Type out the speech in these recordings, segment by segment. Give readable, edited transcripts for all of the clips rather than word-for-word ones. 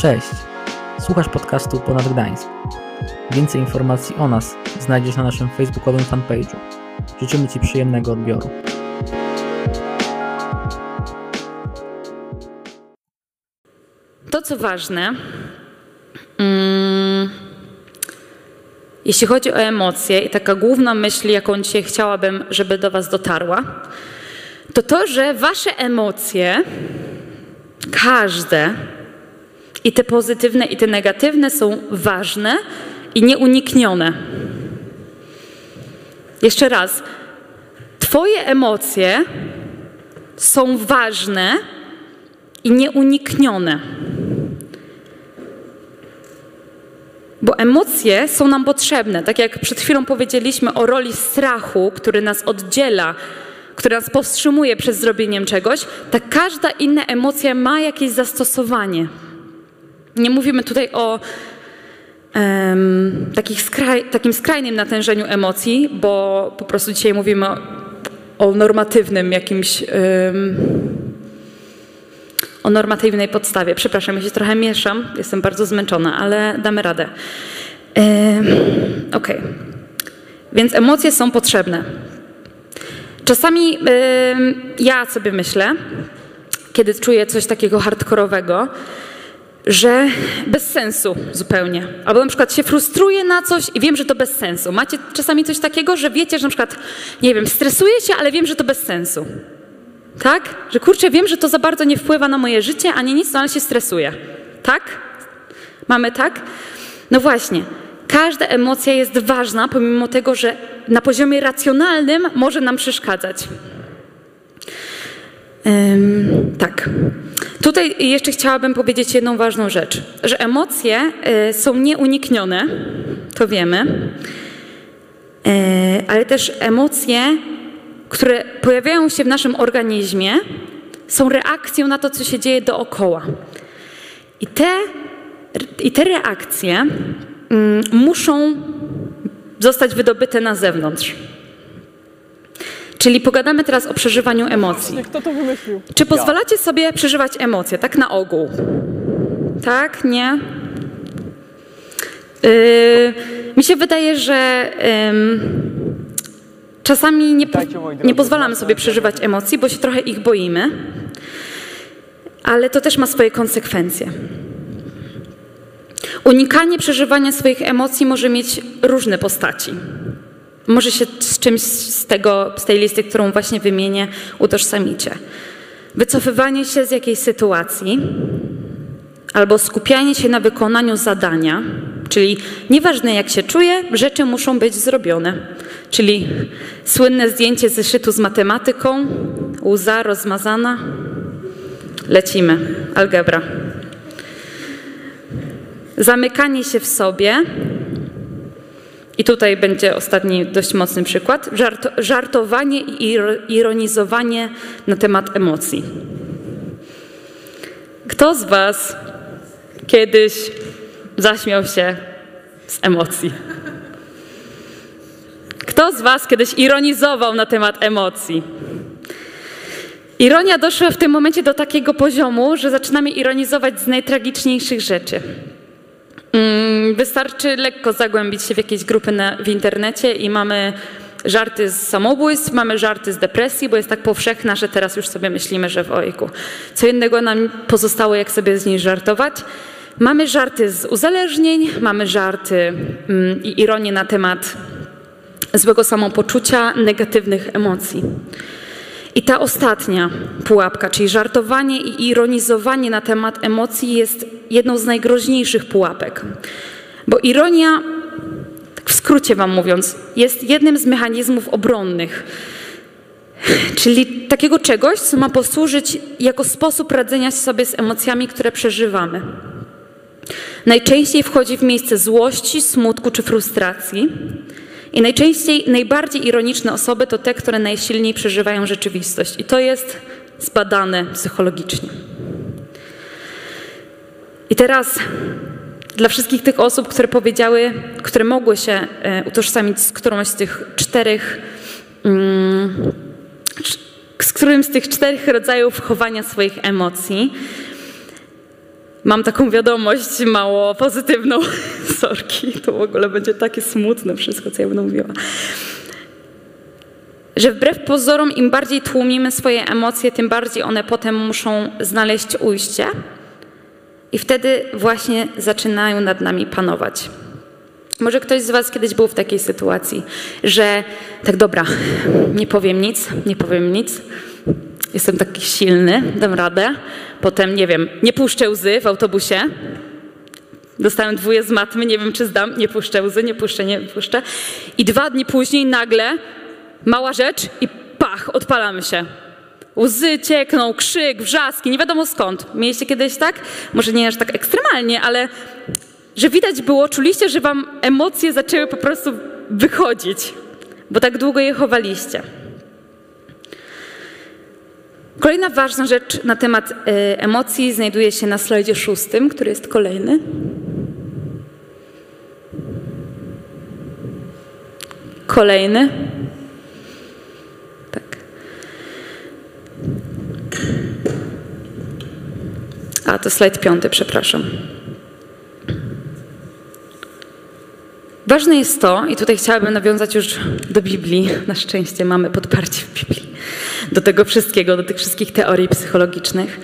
Cześć! Słuchasz podcastu Ponad Gdańsk. Więcej informacji o nas znajdziesz na naszym facebookowym fanpage'u. Życzymy Ci przyjemnego odbioru. To, co ważne, jeśli chodzi o emocje i taka główna myśl, jaką dzisiaj chciałabym, żeby do Was dotarła, to to, że Wasze emocje, każde, i te pozytywne, i te negatywne, są ważne i nieuniknione. Jeszcze raz, Twoje emocje są ważne i nieuniknione. Bo emocje są nam potrzebne. Tak jak przed chwilą powiedzieliśmy o roli strachu, który nas oddziela, który nas powstrzymuje przed zrobieniem czegoś, tak każda inna emocja ma jakieś zastosowanie. Nie mówimy tutaj o takim skrajnym natężeniu emocji, bo po prostu dzisiaj mówimy o normatywnym jakimś... o normatywnej podstawie. Przepraszam, ja się trochę mieszam, jestem bardzo zmęczona, ale damy radę. Okej. Więc emocje są potrzebne. Czasami ja sobie myślę, kiedy czuję coś takiego hardkorowego, że bez sensu zupełnie. Albo na przykład się frustruję na coś i wiem, że to bez sensu. Macie czasami coś takiego, że wiecie, że na przykład, nie wiem, stresuję się, ale wiem, że to bez sensu. Tak? Że kurczę, wiem, że to za bardzo nie wpływa na moje życie, ani nic, no ale się stresuję. Tak? Mamy tak? No właśnie. Każda emocja jest ważna, pomimo tego, że na poziomie racjonalnym może nam przeszkadzać. Tak. Tutaj jeszcze chciałabym powiedzieć jedną ważną rzecz, że emocje są nieuniknione, to wiemy, ale też emocje, które pojawiają się w naszym organizmie, są reakcją na to, co się dzieje dookoła. I te reakcje muszą zostać wydobyte na zewnątrz. Czyli pogadamy teraz o przeżywaniu emocji. Kto to wymyślił? Czy pozwalacie sobie przeżywać emocje, tak na ogół? Tak? Nie? Mi się wydaje, że... Czasami nie pozwalamy sobie przeżywać emocji, bo się trochę ich boimy, ale to też ma swoje konsekwencje. Unikanie przeżywania swoich emocji może mieć różne postaci. Może się z czymś z tej listy, którą właśnie wymienię, utożsamicie. Wycofywanie się z jakiejś sytuacji albo skupianie się na wykonaniu zadania, czyli nieważne jak się czuję, rzeczy muszą być zrobione. Czyli słynne zdjęcie zeszytu z matematyką, łza rozmazana, lecimy, algebra. Zamykanie się w sobie, i tutaj będzie ostatni dość mocny przykład, żartowanie i ironizowanie na temat emocji. Kto z Was kiedyś zaśmiał się z emocji? Kto z Was kiedyś ironizował na temat emocji? Ironia doszła w tym momencie do takiego poziomu, że zaczynamy ironizować z najtragiczniejszych rzeczy. Wystarczy lekko zagłębić się w jakieś grupy w internecie i mamy żarty z samobójstw, mamy żarty z depresji, bo jest tak powszechna, że teraz już sobie myślimy, że w ojku, co innego nam pozostało, jak sobie z niej żartować. Mamy żarty z uzależnień, mamy żarty i ironię na temat złego samopoczucia, negatywnych emocji. I ta ostatnia pułapka, czyli żartowanie i ironizowanie na temat emocji, jest jedną z najgroźniejszych pułapek. Bo ironia, w skrócie wam mówiąc, jest jednym z mechanizmów obronnych. Czyli takiego czegoś, co ma posłużyć jako sposób radzenia sobie z emocjami, które przeżywamy. Najczęściej wchodzi w miejsce złości, smutku czy frustracji. I najczęściej najbardziej ironiczne osoby to te, które najsilniej przeżywają rzeczywistość. I to jest zbadane psychologicznie. I teraz dla wszystkich tych osób, które powiedziały, które mogły się utożsamić z którąś z tych czterech, którymś z tych czterech rodzajów chowania swoich emocji. Mam taką wiadomość mało pozytywną. Sorki, to w ogóle będzie takie smutne wszystko, co ja będę mówiła. Że wbrew pozorom im bardziej tłumimy swoje emocje, tym bardziej one potem muszą znaleźć ujście i wtedy właśnie zaczynają nad nami panować. Może ktoś z was kiedyś był w takiej sytuacji, że tak dobra, nie powiem nic, jestem taki silny, dam radę, potem nie wiem, nie puszczę łzy w autobusie, dostałem 2 z matmy, nie wiem czy zdam, nie puszczę łzy, nie puszczę i 2 dni później nagle mała rzecz i pach, odpalamy się. Łzy ciekną, krzyk, wrzaski, nie wiadomo skąd. Mieliście kiedyś tak? Może nie aż tak ekstremalnie, ale że widać było, czuliście, że wam emocje zaczęły po prostu wychodzić, bo tak długo je chowaliście. Kolejna ważna rzecz na temat emocji znajduje się na slajdzie 6, który jest kolejny. Kolejny. Tak. A, to slajd 5, przepraszam. Ważne jest to, i tutaj chciałabym nawiązać już do Biblii, na szczęście mamy podparcie w Biblii, do tego wszystkiego, do tych wszystkich teorii psychologicznych.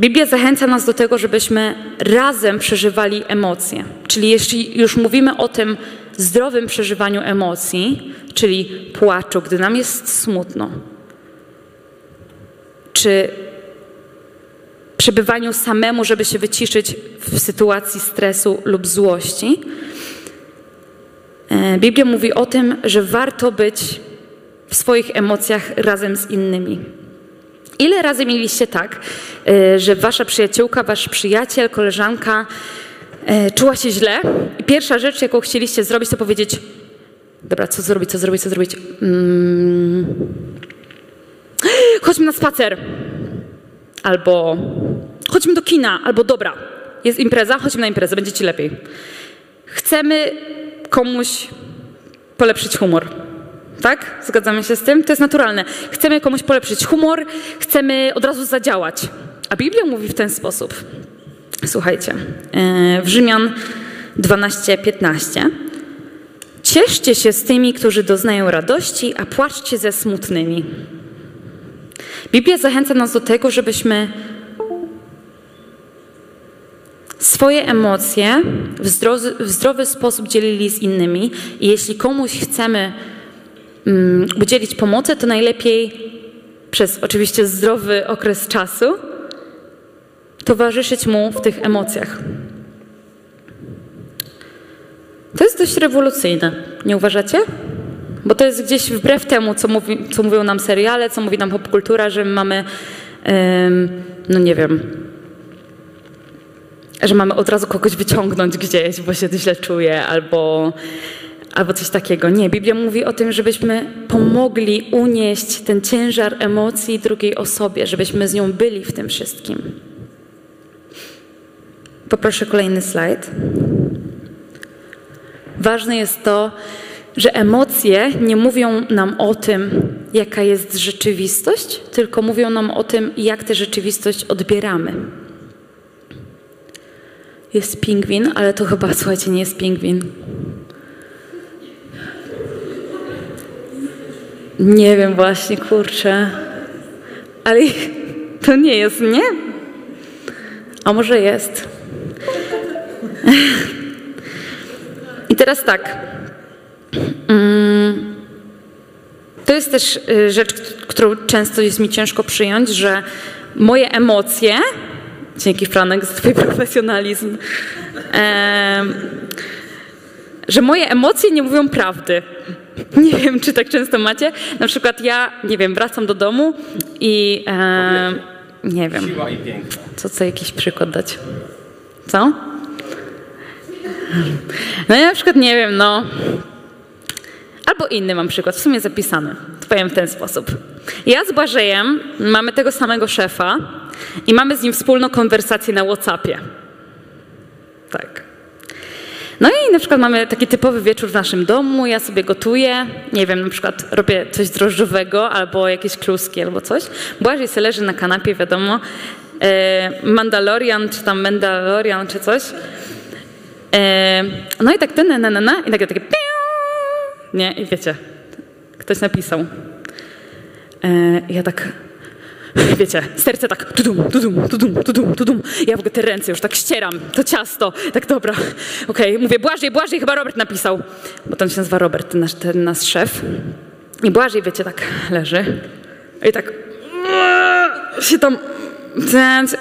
Biblia zachęca nas do tego, żebyśmy razem przeżywali emocje. Czyli jeśli już mówimy o tym zdrowym przeżywaniu emocji, czyli płaczu, gdy nam jest smutno, czy przebywaniu samemu, żeby się wyciszyć w sytuacji stresu lub złości, Biblia mówi o tym, że warto być w swoich emocjach razem z innymi. Ile razy mieliście tak, że wasza przyjaciółka, wasz przyjaciel, koleżanka czuła się źle i pierwsza rzecz, jaką chcieliście zrobić, to powiedzieć: dobra, co zrobić? Chodźmy na spacer. Albo chodźmy do kina. Albo dobra, jest impreza, chodźmy na imprezę, będzie ci lepiej. Chcemy komuś polepszyć humor. Tak? Zgadzamy się z tym? To jest naturalne. Chcemy komuś polepszyć humor, chcemy od razu zadziałać. A Biblia mówi w ten sposób. Słuchajcie, w Rzymian 12:15. Cieszcie się z tymi, którzy doznają radości, a płaczcie ze smutnymi. Biblia zachęca nas do tego, żebyśmy swoje emocje w zdrowy sposób dzielili z innymi i jeśli komuś chcemy udzielić pomocy, to najlepiej przez oczywiście zdrowy okres czasu towarzyszyć mu w tych emocjach. To jest dość rewolucyjne, nie uważacie? Bo to jest gdzieś wbrew temu, co mówią nam seriale, co mówi nam popkultura, że mamy, że mamy od razu kogoś wyciągnąć gdzieś, bo się źle czuje, albo coś takiego. Nie, Biblia mówi o tym, żebyśmy pomogli unieść ten ciężar emocji drugiej osobie, żebyśmy z nią byli w tym wszystkim. Poproszę kolejny slajd. Ważne jest to, że emocje nie mówią nam o tym, jaka jest rzeczywistość, tylko mówią nam o tym, jak tę rzeczywistość odbieramy. Jest pingwin, ale to chyba, słuchajcie, nie jest pingwin. Nie wiem właśnie, kurczę. Ale to nie jest, nie? A może jest? I teraz tak. To jest też rzecz, którą często jest mi ciężko przyjąć, że moje emocje... Dzięki, Franek, za twój profesjonalizm. Że moje emocje nie mówią prawdy. Nie wiem, czy tak często macie. Na przykład ja, wracam do domu i... nie wiem. Siła i piękno. Co jakiś przykład dać? Co? No ja na przykład albo inny mam przykład, w sumie zapisany. To powiem w ten sposób. Ja z Błażejem mamy tego samego szefa i mamy z nim wspólną konwersację na WhatsAppie. Tak. No i na przykład mamy taki typowy wieczór w naszym domu, ja sobie gotuję, nie wiem, na przykład robię coś drożdżowego albo jakieś kluski albo coś. Błażej se leży na kanapie, wiadomo, Mandalorian czy tam Mandalorian czy coś. No i tak i takie piu, nie, i wiecie, ktoś napisał. Ja tak, wiecie, serce tak tudum, tudum, tudum, tudum, tudum. Ja w ogóle te ręce już tak ścieram, to ciasto, tak dobra, okej, mówię Błażej, chyba Robert napisał, bo tam się nazywa Robert, ten nasz szef. I Błażej, wiecie, tak leży i tak się tam,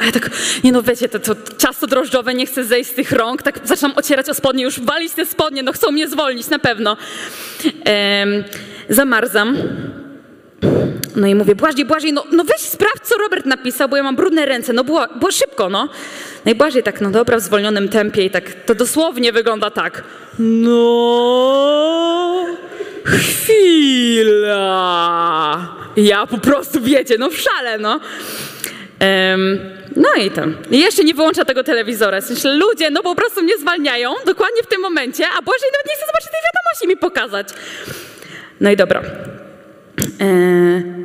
a tak, nie no wiecie, to ciasto drożdżowe nie chce zejść z tych rąk, tak zaczynam ocierać o spodnie, już walić te spodnie, no chcą mnie zwolnić, na pewno. Zamarzam. No i mówię, Błażej, no weź sprawdź, co Robert napisał, bo ja mam brudne ręce, no było szybko, no. No i Błażej tak, no dobra, w zwolnionym tempie i tak, to dosłownie wygląda tak. No, chwila. Ja po prostu, wiecie, no w szale, no. No i tam. I jeszcze nie wyłącza tego telewizora. W sensie, ludzie, no po prostu mnie zwalniają dokładnie w tym momencie, a Błażej nawet nie chce zobaczyć tej wiadomości mi pokazać. No i dobra.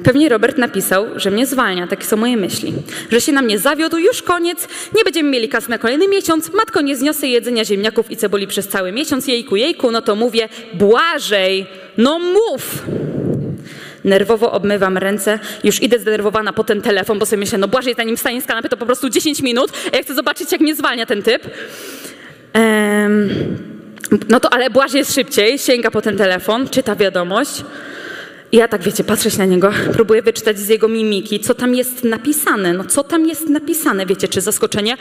Pewnie Robert napisał, że mnie zwalnia, takie są moje myśli, że się na mnie zawiódł, już koniec, nie będziemy mieli kasy na kolejny miesiąc, matko, nie zniosę jedzenia ziemniaków i cebuli przez cały miesiąc, jejku, no to mówię, Błażej, no mów! Nerwowo obmywam ręce, już idę zdenerwowana po ten telefon, bo sobie myślę, no Błażej zanim wstanie z kanapy to po prostu 10 minut, a ja chcę zobaczyć jak mnie zwalnia ten typ. No to ale Błażej jest szybciej, sięga po ten telefon, czyta wiadomość. Ja tak, wiecie, patrzę się na niego, próbuję wyczytać z jego mimiki, co tam jest napisane, no co tam jest napisane, wiecie, czy zaskoczenie,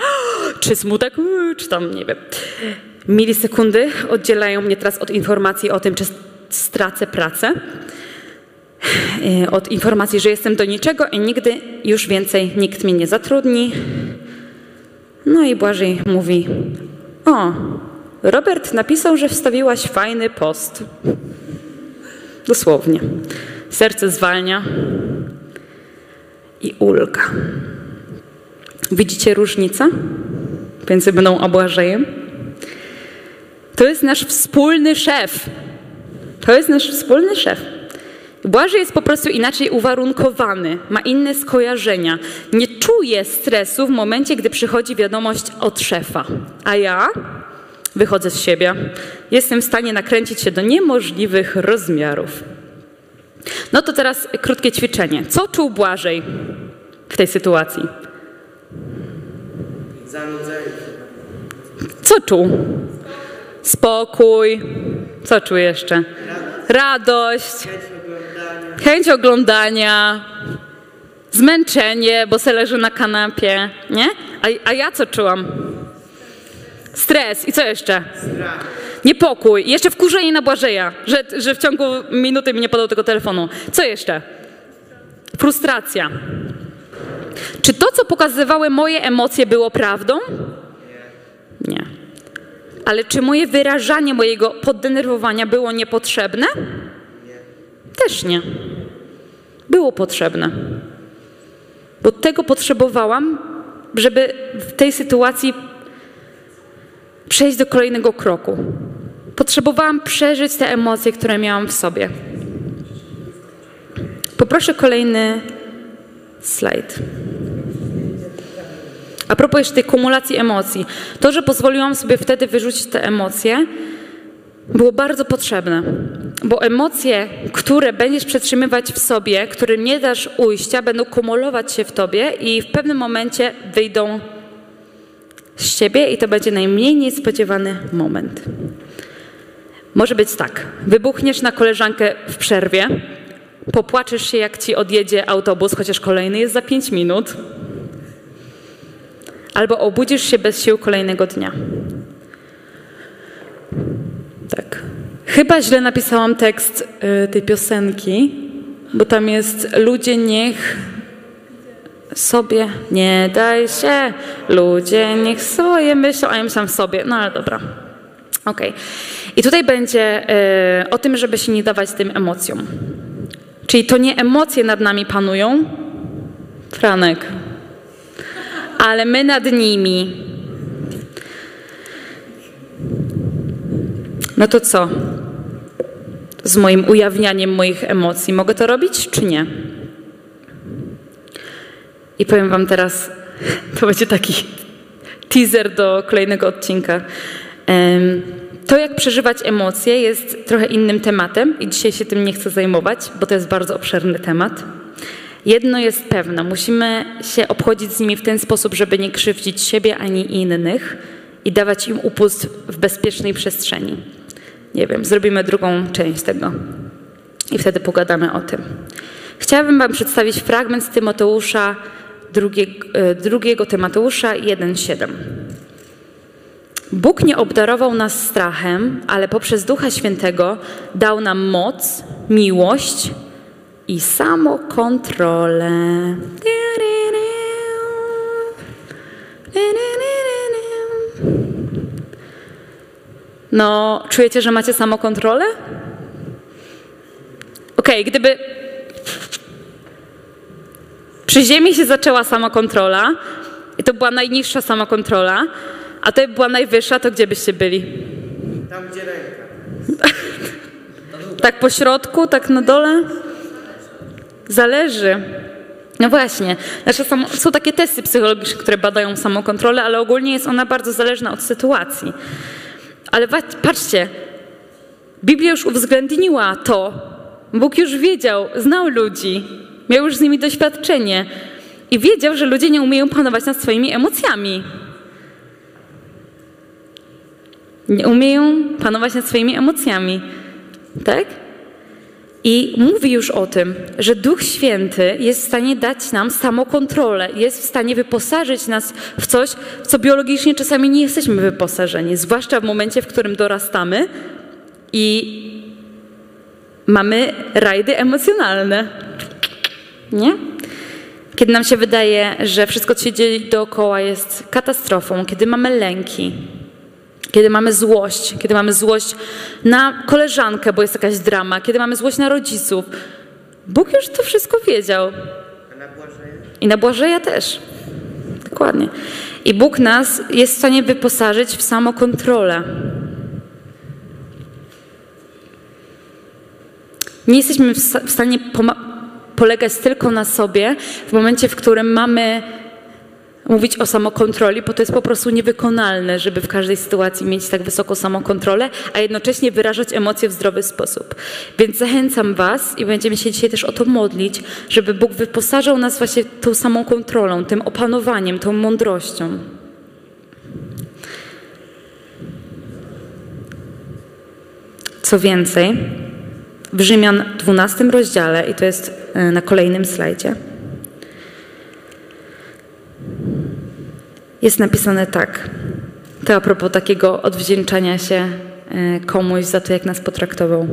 czy smutek, czy tam, nie wiem. Milisekundy oddzielają mnie teraz od informacji o tym, czy stracę pracę, od informacji, że jestem do niczego i nigdy już więcej nikt mnie nie zatrudni. No i Błażej mówi, o, Robert napisał, że wstawiłaś fajny post. Dosłownie. Serce zwalnia i ulga. Widzicie różnicę? Więcej będą o Błażejem. To jest nasz wspólny szef. To jest nasz wspólny szef. Błażej jest po prostu inaczej uwarunkowany, ma inne skojarzenia. Nie czuje stresu w momencie, gdy przychodzi wiadomość od szefa. A ja wychodzę z siebie. Jestem w stanie nakręcić się do niemożliwych rozmiarów. No to teraz krótkie ćwiczenie. Co czuł Błażej w tej sytuacji? Zanudzenie. Co czuł? Spokój. Co czuł jeszcze? Radość. Chęć oglądania. Zmęczenie, bo se leży na kanapie. Nie? A ja co czułam? Stres. I co jeszcze? Strach. Niepokój. I jeszcze wkurzenie na Błażeja, że w ciągu minuty mi nie podał tego telefonu. Co jeszcze? Frustracja. Czy to, co pokazywały moje emocje, było prawdą? Nie. Ale czy moje wyrażanie mojego poddenerwowania było niepotrzebne? Też nie. Było potrzebne. Bo tego potrzebowałam, żeby w tej sytuacji przejść do kolejnego kroku. Potrzebowałam przeżyć te emocje, które miałam w sobie. Poproszę kolejny slajd. A propos jeszcze tej kumulacji emocji. To, że pozwoliłam sobie wtedy wyrzucić te emocje, było bardzo potrzebne. Bo emocje, które będziesz przetrzymywać w sobie, którym nie dasz ujścia, będą kumulować się w tobie i w pewnym momencie wyjdą z siebie i to będzie najmniej niespodziewany moment. Może być tak, wybuchniesz na koleżankę w przerwie, popłaczesz się jak ci odjedzie autobus, chociaż kolejny jest za 5 minut, albo obudzisz się bez sił kolejnego dnia. Tak. Chyba źle napisałam tekst tej piosenki, bo tam jest ludzie niech sobie, nie daj się, ludzie niech swoje myślą, a ja myślałam sobie, no ale dobra. Okej. I tutaj będzie o tym, żeby się nie dawać tym emocjom. Czyli to nie emocje nad nami panują, Franek, ale my nad nimi. No to co? Z moim ujawnianiem moich emocji. Mogę to robić, czy nie? I powiem wam teraz, to będzie taki teaser do kolejnego odcinka. To, jak przeżywać emocje, jest trochę innym tematem i dzisiaj się tym nie chcę zajmować, bo to jest bardzo obszerny temat. Jedno jest pewne, musimy się obchodzić z nimi w ten sposób, żeby nie krzywdzić siebie ani innych i dawać im upust w bezpiecznej przestrzeni. Nie wiem, zrobimy drugą część tego i wtedy pogadamy o tym. Chciałabym wam przedstawić fragment z Tymoteusza drugiego Tymoteusza 1:7. Bóg nie obdarował nas strachem, ale poprzez Ducha Świętego dał nam moc, miłość i samokontrolę. No, czujecie, że macie samokontrolę? Okej, gdyby przy ziemi się zaczęła samokontrola i to była najniższa samokontrola, a to była najwyższa, to gdzie byście byli? Tam, gdzie ręka. Tak po środku, tak na dole? Zależy. No właśnie. Są takie testy psychologiczne, które badają samokontrolę, ale ogólnie jest ona bardzo zależna od sytuacji. Ale patrzcie, Biblia już uwzględniła to. Bóg już wiedział, znał ludzi, miał już z nimi doświadczenie i wiedział, że ludzie nie umieją panować nad swoimi emocjami. Nie umieją panować nad swoimi emocjami. Tak? I mówi już o tym, że Duch Święty jest w stanie dać nam samokontrolę, jest w stanie wyposażyć nas w coś, w co biologicznie czasami nie jesteśmy wyposażeni, zwłaszcza w momencie, w którym dorastamy i mamy rajdy emocjonalne. Nie? Kiedy nam się wydaje, że wszystko, co się dzieje dookoła, jest katastrofą, kiedy mamy lęki, kiedy mamy złość na koleżankę, bo jest jakaś drama, kiedy mamy złość na rodziców. Bóg już to wszystko wiedział. I na Błażeja też. Dokładnie. I Bóg nas jest w stanie wyposażyć w samokontrolę. Nie jesteśmy w stanie polegać tylko na sobie w momencie, w którym mamy mówić o samokontroli, bo to jest po prostu niewykonalne, żeby w każdej sytuacji mieć tak wysoką samokontrolę, a jednocześnie wyrażać emocje w zdrowy sposób. Więc zachęcam was i będziemy się dzisiaj też o to modlić, żeby Bóg wyposażał nas właśnie tą samokontrolą, tym opanowaniem, tą mądrością. Co więcej, w Rzymian 12 rozdziale, i to jest na kolejnym slajdzie, jest napisane tak, to a propos takiego odwdzięczania się komuś za to, jak nas potraktował.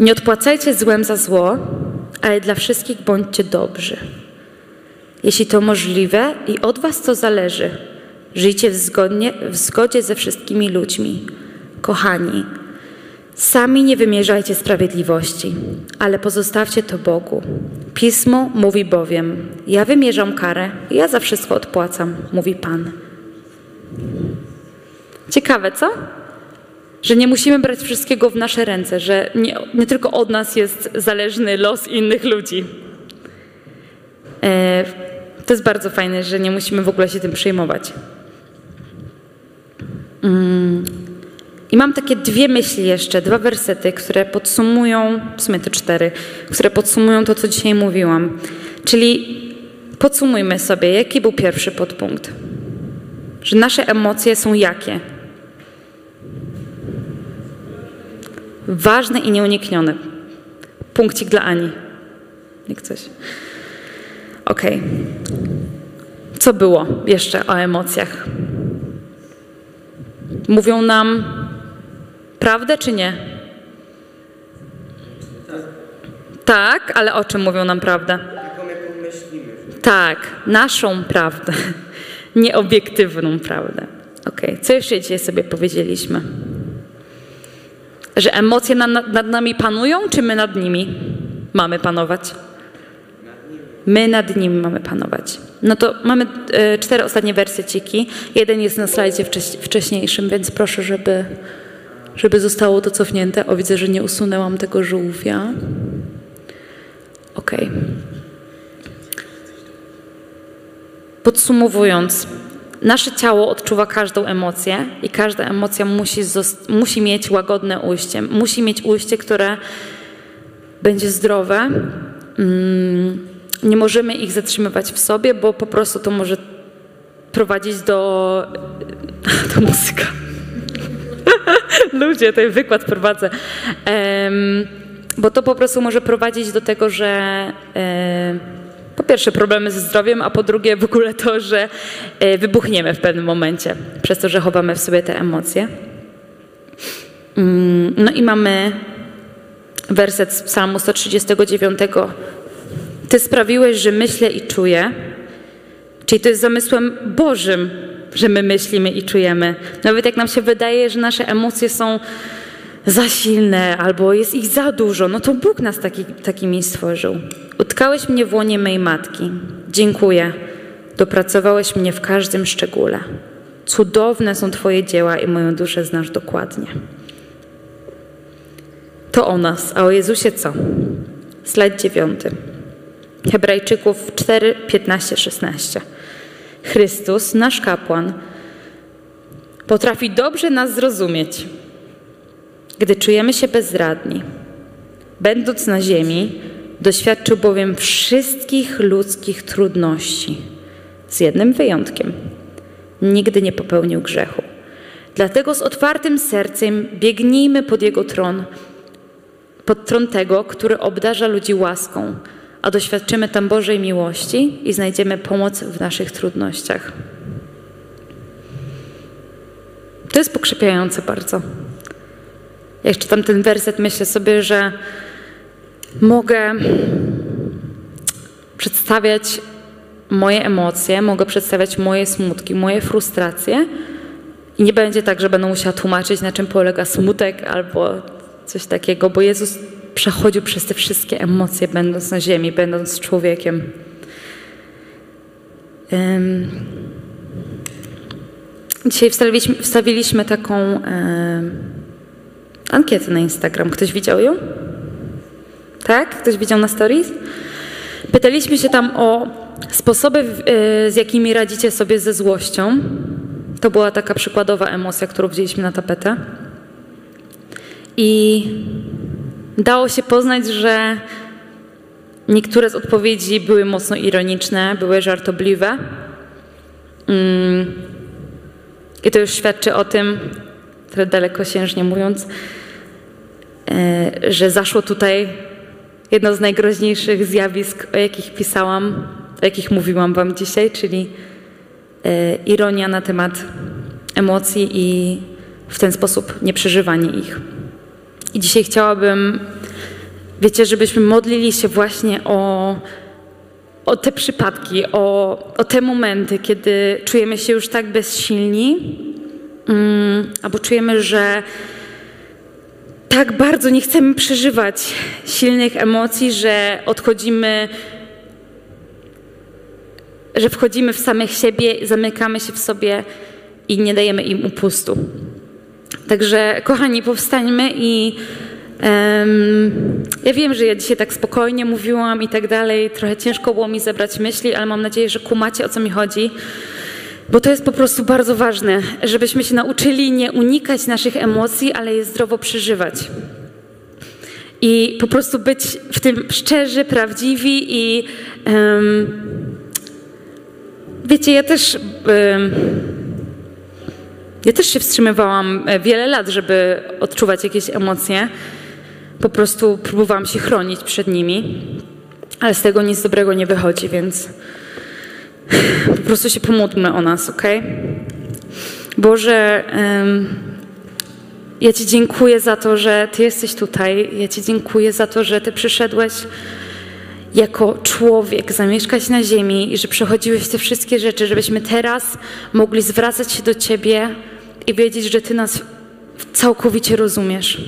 Nie odpłacajcie złem za zło, ale dla wszystkich bądźcie dobrzy. Jeśli to możliwe i od was to zależy, żyjcie w zgodzie ze wszystkimi ludźmi. Kochani, sami nie wymierzajcie sprawiedliwości, ale pozostawcie to Bogu. Pismo mówi bowiem, ja wymierzam karę, ja za wszystko odpłacam, mówi Pan. Ciekawe, co? Że nie musimy brać wszystkiego w nasze ręce, że nie tylko od nas jest zależny los innych ludzi. To jest bardzo fajne, że nie musimy w ogóle się tym przejmować. I mam takie dwie myśli jeszcze, dwa wersety, które podsumują, w sumie to cztery, które podsumują to, co dzisiaj mówiłam. Czyli podsumujmy sobie, jaki był pierwszy podpunkt. Że nasze emocje są jakie? Ważne i nieuniknione. Punkcik dla Ani. Jak coś. Okej. Co było jeszcze o emocjach? Mówią nam prawdę, czy nie? Tak, ale o czym mówią nam prawdę? Taką, jaką myślimy. Tak, naszą prawdę. Nieobiektywną prawdę. Okej. Co jeszcze dzisiaj sobie powiedzieliśmy? Że emocje nad nami panują, czy my nad nimi mamy panować? My nad nimi mamy panować. No to mamy cztery ostatnie werseciki. Jeden jest na slajdzie wcześniejszym, więc proszę, żeby żeby zostało to cofnięte. O, widzę, że nie usunęłam tego żółwia. Ok. Podsumowując, nasze ciało odczuwa każdą emocję i każda emocja musi mieć łagodne ujście. Musi mieć ujście, które będzie zdrowe. Nie możemy ich zatrzymywać w sobie, bo po prostu to może prowadzić do muzyka. Ludzie, ten wykład prowadzę. Bo to po prostu może prowadzić do tego, że po pierwsze problemy ze zdrowiem, a po drugie w ogóle to, że wybuchniemy w pewnym momencie przez to, że chowamy w sobie te emocje. No i mamy werset z Psalmu 139. Ty sprawiłeś, że myślę i czuję. Czyli to jest zamysłem Bożym, że my myślimy i czujemy. Nawet jak nam się wydaje, że nasze emocje są za silne albo jest ich za dużo, no to Bóg nas takimi stworzył. Utkałeś mnie w łonie mej matki. Dziękuję. Dopracowałeś mnie w każdym szczególe. Cudowne są Twoje dzieła i moją duszę znasz dokładnie. To o nas, a o Jezusie co? Slajd 9. Hebrajczyków 4, 15, 16. Chrystus, nasz kapłan, potrafi dobrze nas zrozumieć, gdy czujemy się bezradni. Będąc na ziemi, doświadczył bowiem wszystkich ludzkich trudności, z jednym wyjątkiem. Nigdy nie popełnił grzechu. Dlatego z otwartym sercem biegnijmy pod Jego tron, pod tron tego, który obdarza ludzi łaską, a doświadczymy tam Bożej miłości i znajdziemy pomoc w naszych trudnościach. To jest pokrzepiające bardzo. Jak czytam ten werset, myślę sobie, że mogę przedstawiać moje emocje, mogę przedstawiać moje smutki, moje frustracje i nie będzie tak, że będę musiała tłumaczyć, na czym polega smutek albo coś takiego, bo Jezus przechodził przez te wszystkie emocje, będąc na ziemi, będąc człowiekiem. Dzisiaj wstawiliśmy taką ankietę na Instagram. Ktoś widział ją? Tak? Ktoś widział na stories? Pytaliśmy się tam o sposoby, z jakimi radzicie sobie ze złością. To była taka przykładowa emocja, którą wzięliśmy na tapetę. I dało się poznać, że niektóre z odpowiedzi były mocno ironiczne, były żartobliwe. I to już świadczy o tym, trochę dalekosiężnie mówiąc, że zaszło tutaj jedno z najgroźniejszych zjawisk, o jakich pisałam, o jakich mówiłam wam dzisiaj, czyli ironia na temat emocji i w ten sposób nieprzeżywanie ich. I dzisiaj chciałabym, wiecie, żebyśmy modlili się właśnie o te przypadki, o te momenty, kiedy czujemy się już tak bezsilni, albo czujemy, że tak bardzo nie chcemy przeżywać silnych emocji, że odchodzimy, że wchodzimy w samych siebie, zamykamy się w sobie i nie dajemy im upustu. Także, kochani, powstańmy i ja wiem, że ja dzisiaj tak spokojnie mówiłam i tak dalej. Trochę ciężko było mi zebrać myśli, ale mam nadzieję, że kumacie, o co mi chodzi. Bo to jest po prostu bardzo ważne, żebyśmy się nauczyli nie unikać naszych emocji, ale je zdrowo przeżywać. I po prostu być w tym szczerzy, prawdziwi i wiecie, ja też się wstrzymywałam wiele lat, żeby odczuwać jakieś emocje. Po prostu próbowałam się chronić przed nimi, ale z tego nic dobrego nie wychodzi, więc po prostu się pomódlmy o nas, ok? Boże, ja Ci dziękuję za to, że Ty jesteś tutaj. Ja Ci dziękuję za to, że Ty przyszedłeś jako człowiek zamieszkać na ziemi i że przechodziłeś te wszystkie rzeczy, żebyśmy teraz mogli zwracać się do Ciebie i wiedzieć, że Ty nas całkowicie rozumiesz.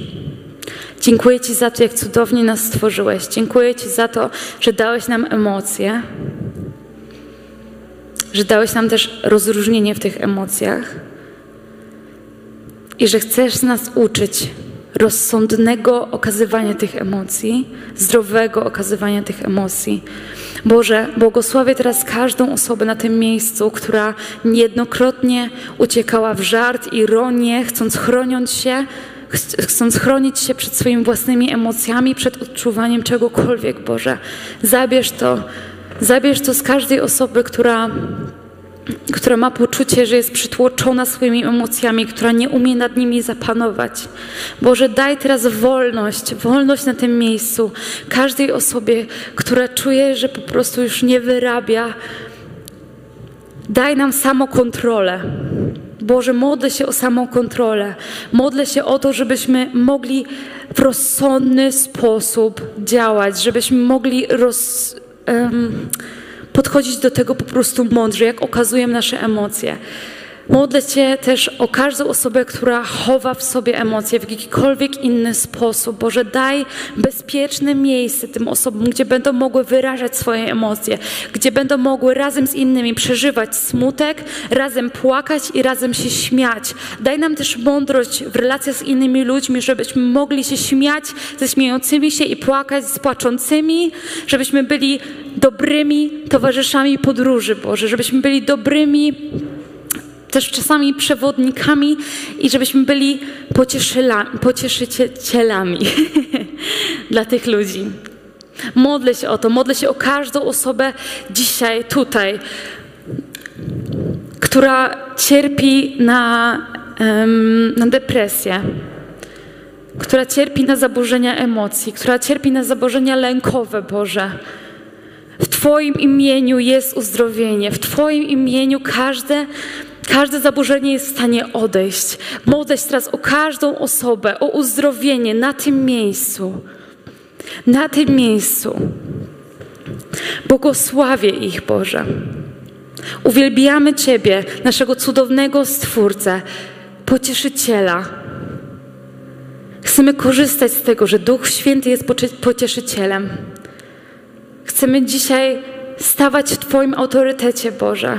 Dziękuję Ci za to, jak cudownie nas stworzyłeś. Dziękuję Ci za to, że dałeś nam emocje, że dałeś nam też rozróżnienie w tych emocjach. i że chcesz nas uczyć rozsądnego okazywania tych emocji, zdrowego okazywania tych emocji. Boże, błogosławię teraz każdą osobę na tym miejscu, która niejednokrotnie uciekała w żart, ironię, chcąc chronić się przed swoimi własnymi emocjami, przed odczuwaniem czegokolwiek, Boże. Zabierz to z każdej osoby, która ma poczucie, że jest przytłoczona swoimi emocjami, która nie umie nad nimi zapanować. Boże, daj teraz wolność na tym miejscu. Każdej osobie, która czuje, że po prostu już nie wyrabia, daj nam samokontrolę. Boże, modlę się o samokontrolę. Modlę się o to, żebyśmy mogli w rozsądny sposób działać, żebyśmy mogli podchodzić do tego po prostu mądrze, jak okazujemy nasze emocje. Modlę się też o każdą osobę, która chowa w sobie emocje w jakikolwiek inny sposób. Boże, daj bezpieczne miejsce tym osobom, gdzie będą mogły wyrażać swoje emocje, gdzie będą mogły razem z innymi przeżywać smutek, razem płakać i razem się śmiać. Daj nam też mądrość w relacjach z innymi ludźmi, żebyśmy mogli się śmiać ze śmiejącymi się i płakać z płaczącymi, żebyśmy byli dobrymi towarzyszami podróży, Boże, żebyśmy byli dobrymi też czasami przewodnikami i żebyśmy byli pocieszycielami dla tych ludzi. Modlę się o to, modlę się o każdą osobę dzisiaj, tutaj, która cierpi na depresję, która cierpi na zaburzenia emocji, która cierpi na zaburzenia lękowe, Boże. W Twoim imieniu jest uzdrowienie, w Twoim imieniu każde zaburzenie jest w stanie odejść. Modlę się teraz o każdą osobę, o uzdrowienie na tym miejscu. Na tym miejscu. Błogosławię ich, Boże. Uwielbiamy Ciebie, naszego cudownego Stwórcę, Pocieszyciela. Chcemy korzystać z tego, że Duch Święty jest Pocieszycielem. Chcemy dzisiaj stawać w Twoim autorytecie, Boże,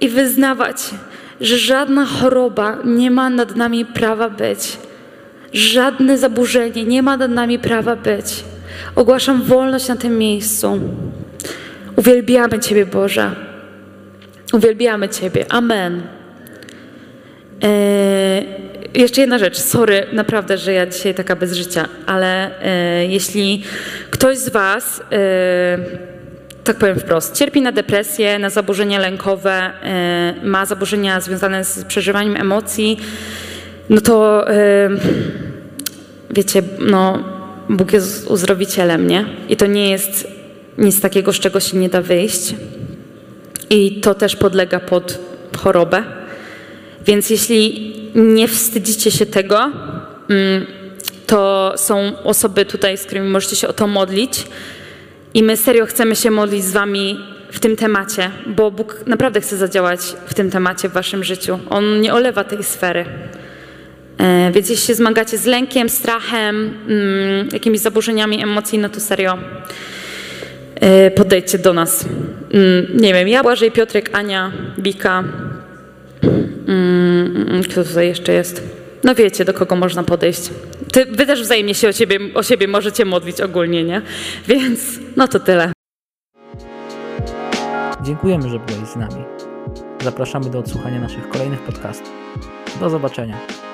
i wyznawać, że żadna choroba nie ma nad nami prawa być. Żadne zaburzenie nie ma nad nami prawa być. Ogłaszam wolność na tym miejscu. Uwielbiamy Ciebie, Boże. Uwielbiamy Ciebie. Amen. Jeszcze jedna rzecz. Sorry, naprawdę, że ja dzisiaj taka bez życia, ale jeśli ktoś z Was... tak powiem wprost, cierpi na depresję, na zaburzenia lękowe, ma zaburzenia związane z przeżywaniem emocji, no to wiecie, no Bóg jest uzdrowicielem, nie? I to nie jest nic takiego, z czego się nie da wyjść. I to też podlega pod chorobę. Więc jeśli nie wstydzicie się tego, to są osoby tutaj, z którymi możecie się o to modlić. I my serio chcemy się modlić z wami w tym temacie, bo Bóg naprawdę chce zadziałać w tym temacie w waszym życiu. On nie olewa tej sfery. Więc jeśli się zmagacie z lękiem, strachem, jakimiś zaburzeniami emocji, no to serio podejdźcie do nas. Nie wiem, ja, Błażej, Piotrek, Ania, Bika. Kto tutaj jeszcze jest? No wiecie, do kogo można podejść. Wy też wzajemnie się o siebie możecie modlić ogólnie, nie? Więc no to tyle. Dziękujemy, że byłeś z nami. Zapraszamy do odsłuchania naszych kolejnych podcastów. Do zobaczenia.